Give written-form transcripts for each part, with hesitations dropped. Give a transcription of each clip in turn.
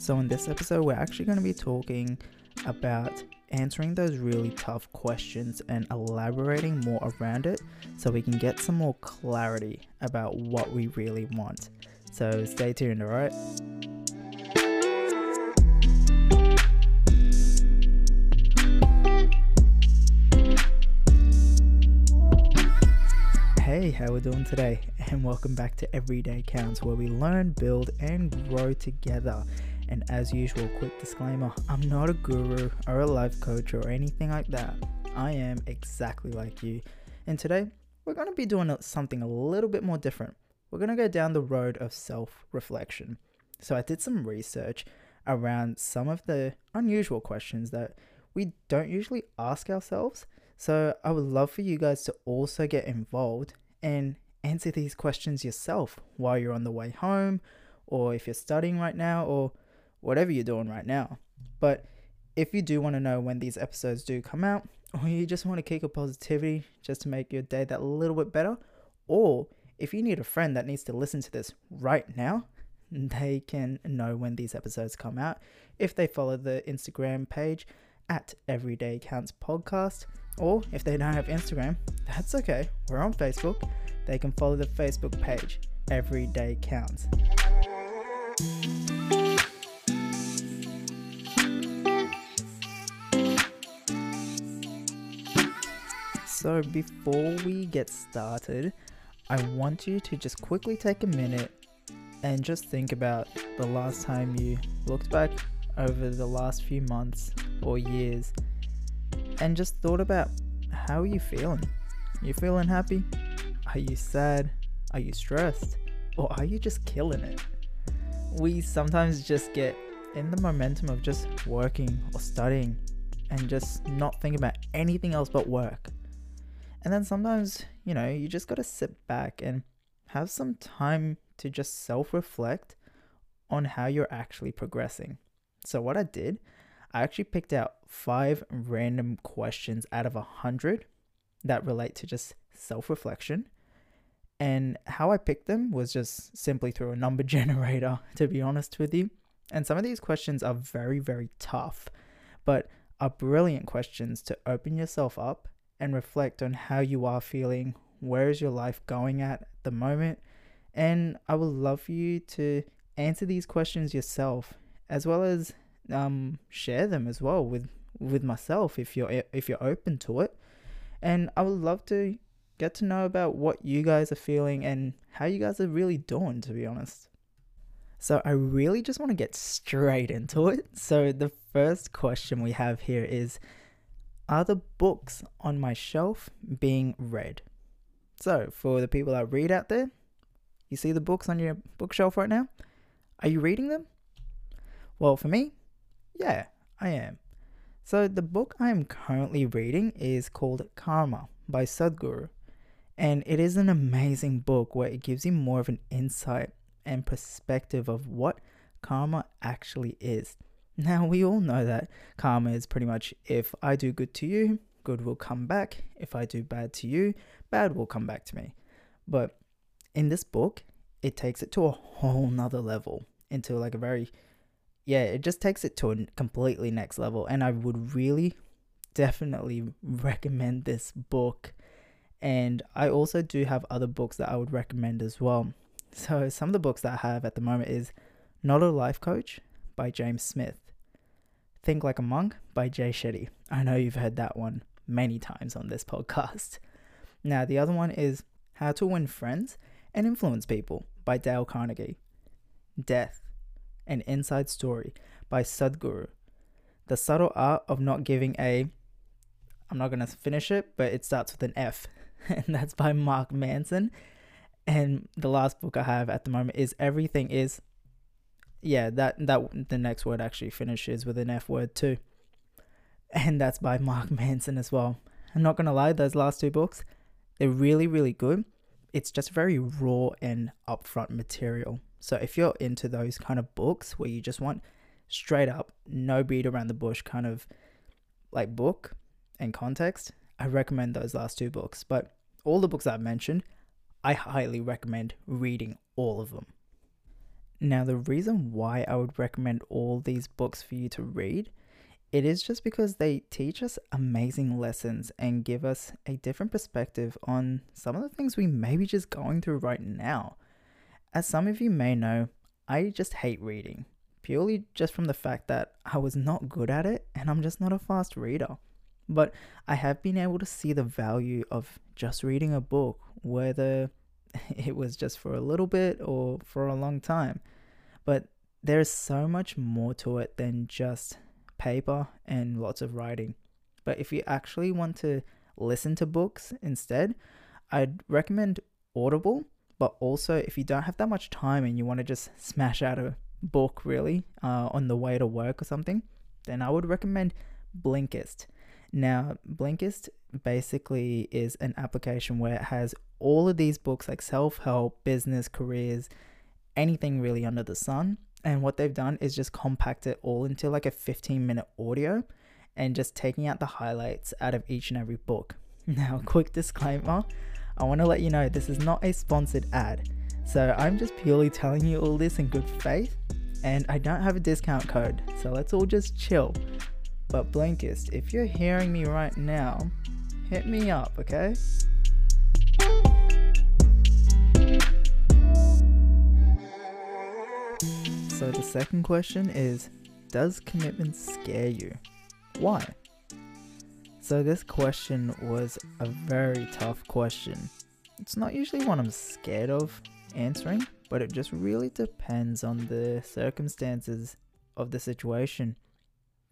So in this episode, we're actually going to be talking about answering those really tough questions and elaborating more around it so we can get some more clarity about what we really want. So stay tuned, all right? Hey, how we doing today? And welcome back to Everyday Counts, where we learn, build, and grow together. And as usual, quick disclaimer, I'm not a guru or a life coach or anything like that. I am exactly like you. And today, we're going to be doing something a little bit more different. We're going to go down the road of self-reflection. So I did some research around some of the unusual questions that we don't usually ask ourselves. So I would love for you guys to also get involved and answer these questions yourself while you're on the way home, or if you're studying right now, or whatever you're doing right now. But if you do want to know when these episodes do come out, or you just want a kick of positivity just to make your day that little bit better, or if you need a friend that needs to listen to this right now, they can know when these episodes come out if they follow the Instagram page at Everyday Counts Podcast. Or if they don't have Instagram, that's okay, we're on Facebook. They can follow the Facebook page, Everyday Counts. So before we get started, I want you to just quickly take a minute and just think about the last time you looked back over the last few months or years and just thought about, how are you feeling? You feeling happy? Are you sad? Are you stressed? Or are you just killing it? We sometimes just get in the momentum of just working or studying and just not think about anything else but work. And then sometimes, you know, you just got to sit back and have some time to just self-reflect on how you're actually progressing. So what I did, I actually picked out 5 random questions out of 100 that relate to just self-reflection. And how I picked them was just simply through a number generator, to be honest with you. And some of these questions are very, very tough, but are brilliant questions to open yourself up and reflect on how you are feeling, where is your life going at the moment. And I would love for you to answer these questions yourself, as well as share them as well with myself if you're open to it. And I would love to get to know about what you guys are feeling and how you guys are really doing, to be honest. So I really just want to get straight into it. So the first question we have here is, are the books on my shelf being read? So for the people that read out there, you see the books on your bookshelf right now? Are you reading them? Well, for me, yeah, I am. So the book I am currently reading is called Karma by Sadhguru. And it is an amazing book where it gives you more of an insight and perspective of what karma actually is. Now, we all know that karma is pretty much, if I do good to you, good will come back. If I do bad to you, bad will come back to me. But in this book, it takes it to a whole nother level, into like a very, it just takes it to a completely next level. And I would really definitely recommend this book. And I also do have other books that I would recommend as well. So some of the books that I have at the moment is Not a Life Coach by James Smith, Think Like a Monk by Jay Shetty. I know you've heard that one many times on this podcast. Now, the other one is How to Win Friends and Influence People by Dale Carnegie, Death, An Inside Story by Sadhguru, The Subtle Art of Not Giving a... I'm not going to finish it, but it starts with an F, and that's by Mark Manson. And the last book I have at the moment is Everything Is... the next word actually finishes with an F word too. And that's by Mark Manson as well. I'm not going to lie, those last 2 books, they're really, really good. It's just very raw and upfront material. So if you're into those kind of books where you just want straight up, no beat around the bush kind of like book and context, I recommend those last 2 books. But all the books I've mentioned, I highly recommend reading all of them. Now, the reason why I would recommend all these books for you to read, it is just because they teach us amazing lessons and give us a different perspective on some of the things we may be just going through right now. As some of you may know, I just hate reading, purely just from the fact that I was not good at it and I'm just not a fast reader. But I have been able to see the value of just reading a book, whether it was just for a little bit or for a long time. But there is so much more to it than just paper and lots of writing. But if you actually want to listen to books instead, I'd recommend Audible. But also, if you don't have that much time and you want to just smash out a book really on the way to work or something, then I would recommend Blinkist. Now, Blinkist basically is an application where it has all of these books like self-help, business, careers, anything really under the sun. And what they've done is just compact it all into like a 15-minute audio and just taking out the highlights out of each and every book. Now, quick disclaimer, I want to let you know this is not a sponsored ad. So I'm just purely telling you all this in good faith, and I don't have a discount code. So let's all just chill. But Blinkist, if you're hearing me right now, hit me up, okay? So the second question is, does commitment scare you? Why? So this question was a very tough question. It's not usually one I'm scared of answering, but it just really depends on the circumstances of the situation.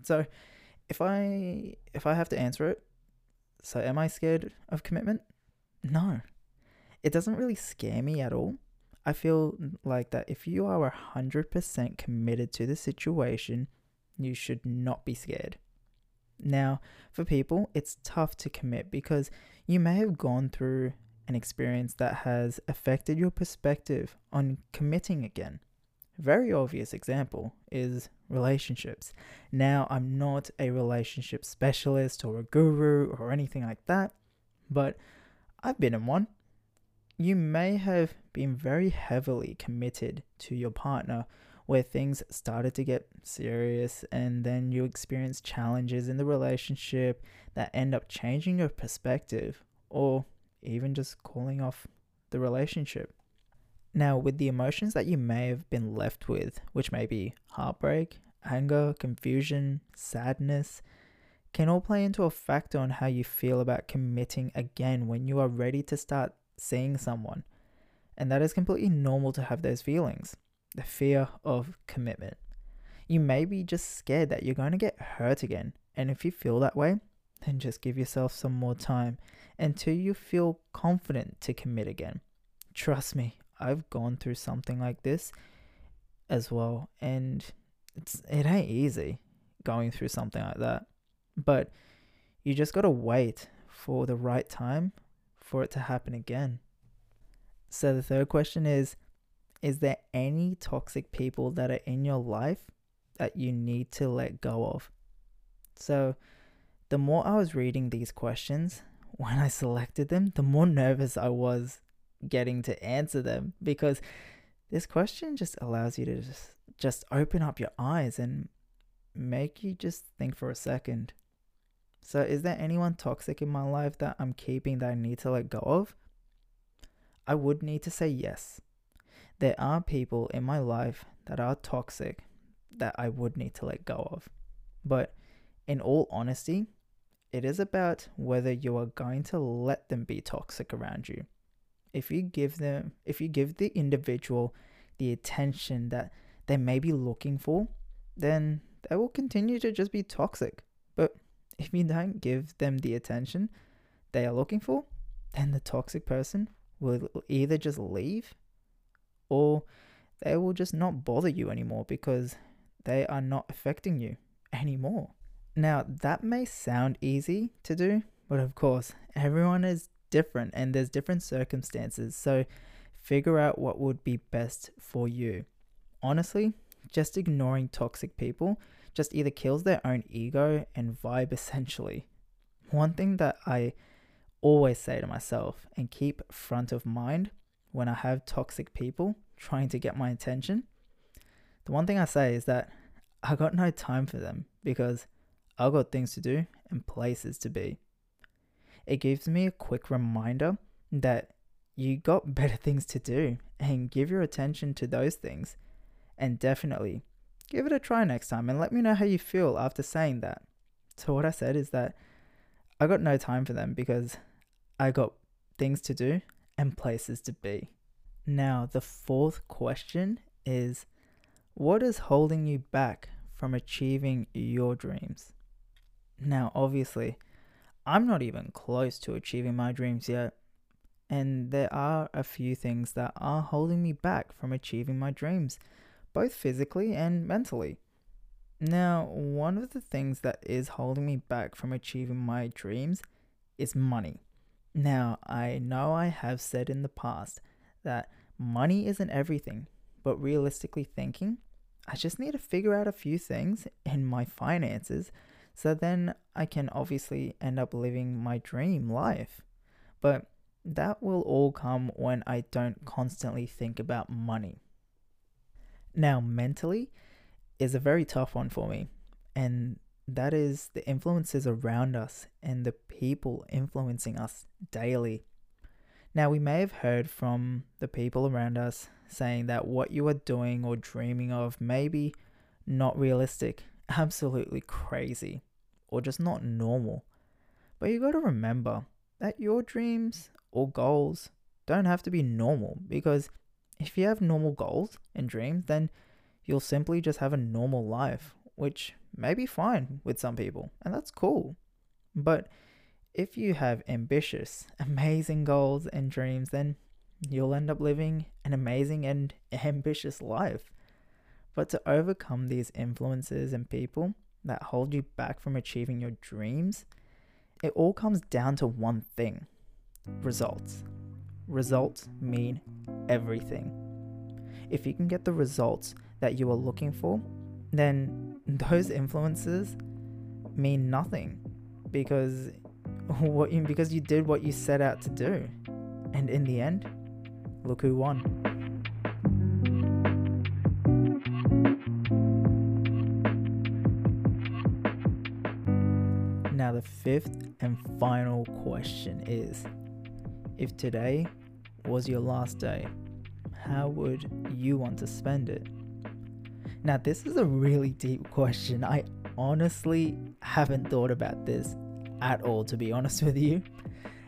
So if I have to answer it, so am I scared of commitment? No, it doesn't really scare me at all. I feel like that if you are 100% committed to the situation, you should not be scared. Now, for people, it's tough to commit because you may have gone through an experience that has affected your perspective on committing again. Very obvious example is relationships. Now, I'm not a relationship specialist or a guru or anything like that, but I've been in one. You may have been very heavily committed to your partner where things started to get serious, and then you experience challenges in the relationship that end up changing your perspective or even just calling off the relationship. Now, with the emotions that you may have been left with, which may be heartbreak, anger, confusion, sadness, can all play into a factor on how you feel about committing again when you are ready to start seeing someone. And that is completely normal to have those feelings, the fear of commitment. You may be just scared that you're going to get hurt again, and if you feel that way, then just give yourself some more time until you feel confident to commit again. Trust me, I've gone through something like this as well, and it ain't easy going through something like that, but you just got to wait for the right time for it to happen again. So the third question is there any toxic people that are in your life that you need to let go of? So the more I was reading these questions, when I selected them, the more nervous I was getting to answer them, because this question just allows you to just open up your eyes and make you just think for a second. So is there anyone toxic in my life that I'm keeping that I need to let go of? I would need to say yes. There are people in my life that are toxic that I would need to let go of. But in all honesty, it is about whether you are going to let them be toxic around you. If you give the individual the attention that they may be looking for, then they will continue to just be toxic. But if you don't give them the attention they are looking for, then the toxic person will either just leave or they will just not bother you anymore because they are not affecting you anymore. Now, that may sound easy to do, but of course, everyone is different and there's different circumstances. So figure out what would be best for you. Honestly, just ignoring toxic people just either kills their own ego and vibe essentially. One thing that I always say to myself and keep front of mind when I have toxic people trying to get my attention The one thing I say is that I got no time for them because I've got things to do and places to be. It gives me a quick reminder that you got better things to do and give your attention to those things. And definitely give it a try next time and let me know how you feel after saying that. So what I said is that I got no time for them because I got things to do and places to be. Now, the fourth question is, what is holding you back from achieving your dreams? Now, obviously, I'm not even close to achieving my dreams yet, and there are a few things that are holding me back from achieving my dreams, both physically and mentally. Now, one of the things that is holding me back from achieving my dreams is money. Now, I know I have said in the past that money isn't everything, but realistically thinking, I just need to figure out a few things in my finances so then I can obviously end up living my dream life. But that will all come when I don't constantly think about money. Now, mentally is a very tough one for me, and that is the influences around us and the people influencing us daily. Now, we may have heard from the people around us saying that what you are doing or dreaming of may be not realistic, absolutely crazy, or just not normal. But you got to remember that your dreams or goals don't have to be normal, because if you have normal goals and dreams, then you'll simply just have a normal life, which may be fine with some people, and that's cool. But if you have ambitious, amazing goals and dreams, then you'll end up living an amazing and ambitious life. But to overcome these influences and people that hold you back from achieving your dreams, it all comes down to one thing: results. Results mean everything. If you can get the results that you are looking for, then those influences mean nothing because you did what you set out to do. And in the end, look who won. Now, the fifth and final question is, if today was your last day, how would you want to spend it? Now, this is a really deep question. I honestly haven't thought about this at all, to be honest with you.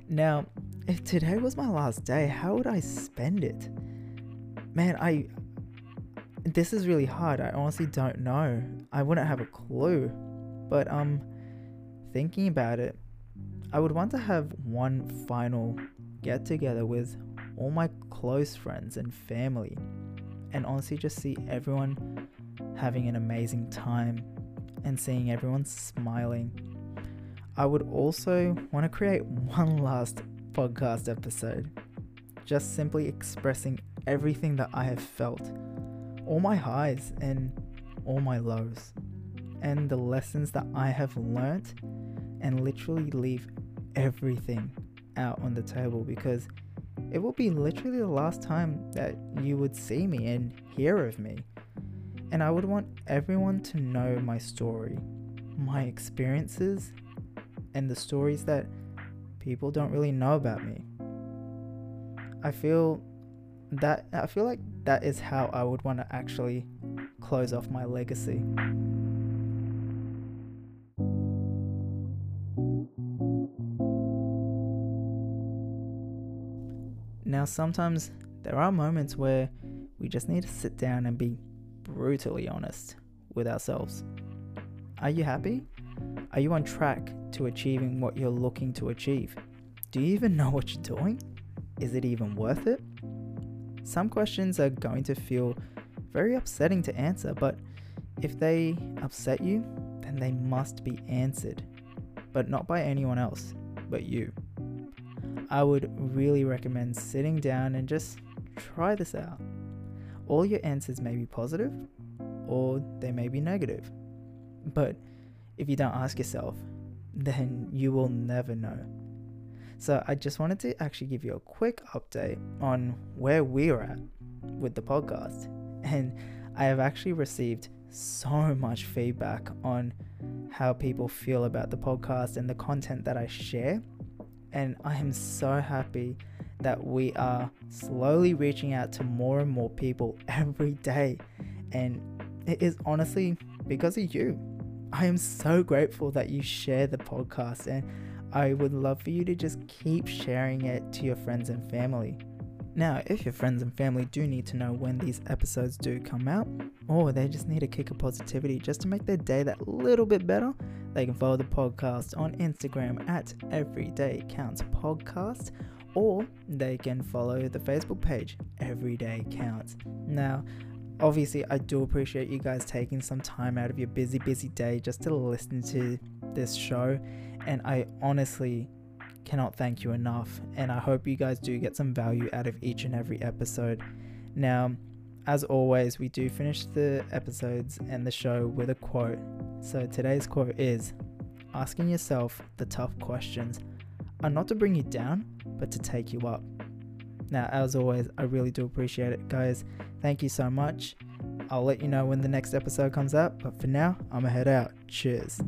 Now, if today was my last day, how would I spend it? Man, this is really hard. I honestly don't know. I wouldn't have a clue. But thinking about it, I would want to have one final get together with all my close friends and family, and honestly just see everyone having an amazing time and seeing everyone smiling. I would also want to create one last podcast episode, just simply expressing everything that I have felt, all my highs and all my lows, and the lessons that I have learnt, and literally leave everything out on the table, because it will be literally the last time that you would see me and hear of me. And I would want everyone to know my story, my experiences, and the stories that people don't really know about me. I feel like that is how I would want to actually close off my legacy. Now, sometimes there are moments where we just need to sit down and be brutally honest with ourselves. Are you happy? Are you on track to achieving what you're looking to achieve? Do you even know what you're doing? Is it even worth it? Some questions are going to feel very upsetting to answer, but if they upset you, then they must be answered, but not by anyone else but you. I would really recommend sitting down and just try this out. All your answers may be positive or they may be negative, but if you don't ask yourself, then you will never know. So I just wanted to actually give you a quick update on where we're at with the podcast, and I have actually received so much feedback on how people feel about the podcast and the content that I share. And I am so happy that we are slowly reaching out to more and more people every day. And it is honestly because of you. I am so grateful that you share the podcast, and I would love for you to just keep sharing it to your friends and family. Now, if your friends and family do need to know when these episodes do come out, or they just need a kick of positivity just to make their day that little bit better, they can follow the podcast on Instagram at Everyday Counts Podcast, or they can follow the Facebook page, Everyday Counts. Now, obviously, I do appreciate you guys taking some time out of your busy day just to listen to this show, and I honestly cannot thank you enough, and I hope you guys do get some value out of each and every episode. Now, as always, we do finish the episodes and the show with a quote. So today's quote is, asking yourself the tough questions are not to bring you down, but to take you up. Now, as always, I really do appreciate it, guys. Thank you so much. I'll let you know when the next episode comes out, but for now, I'm gonna head out. Cheers.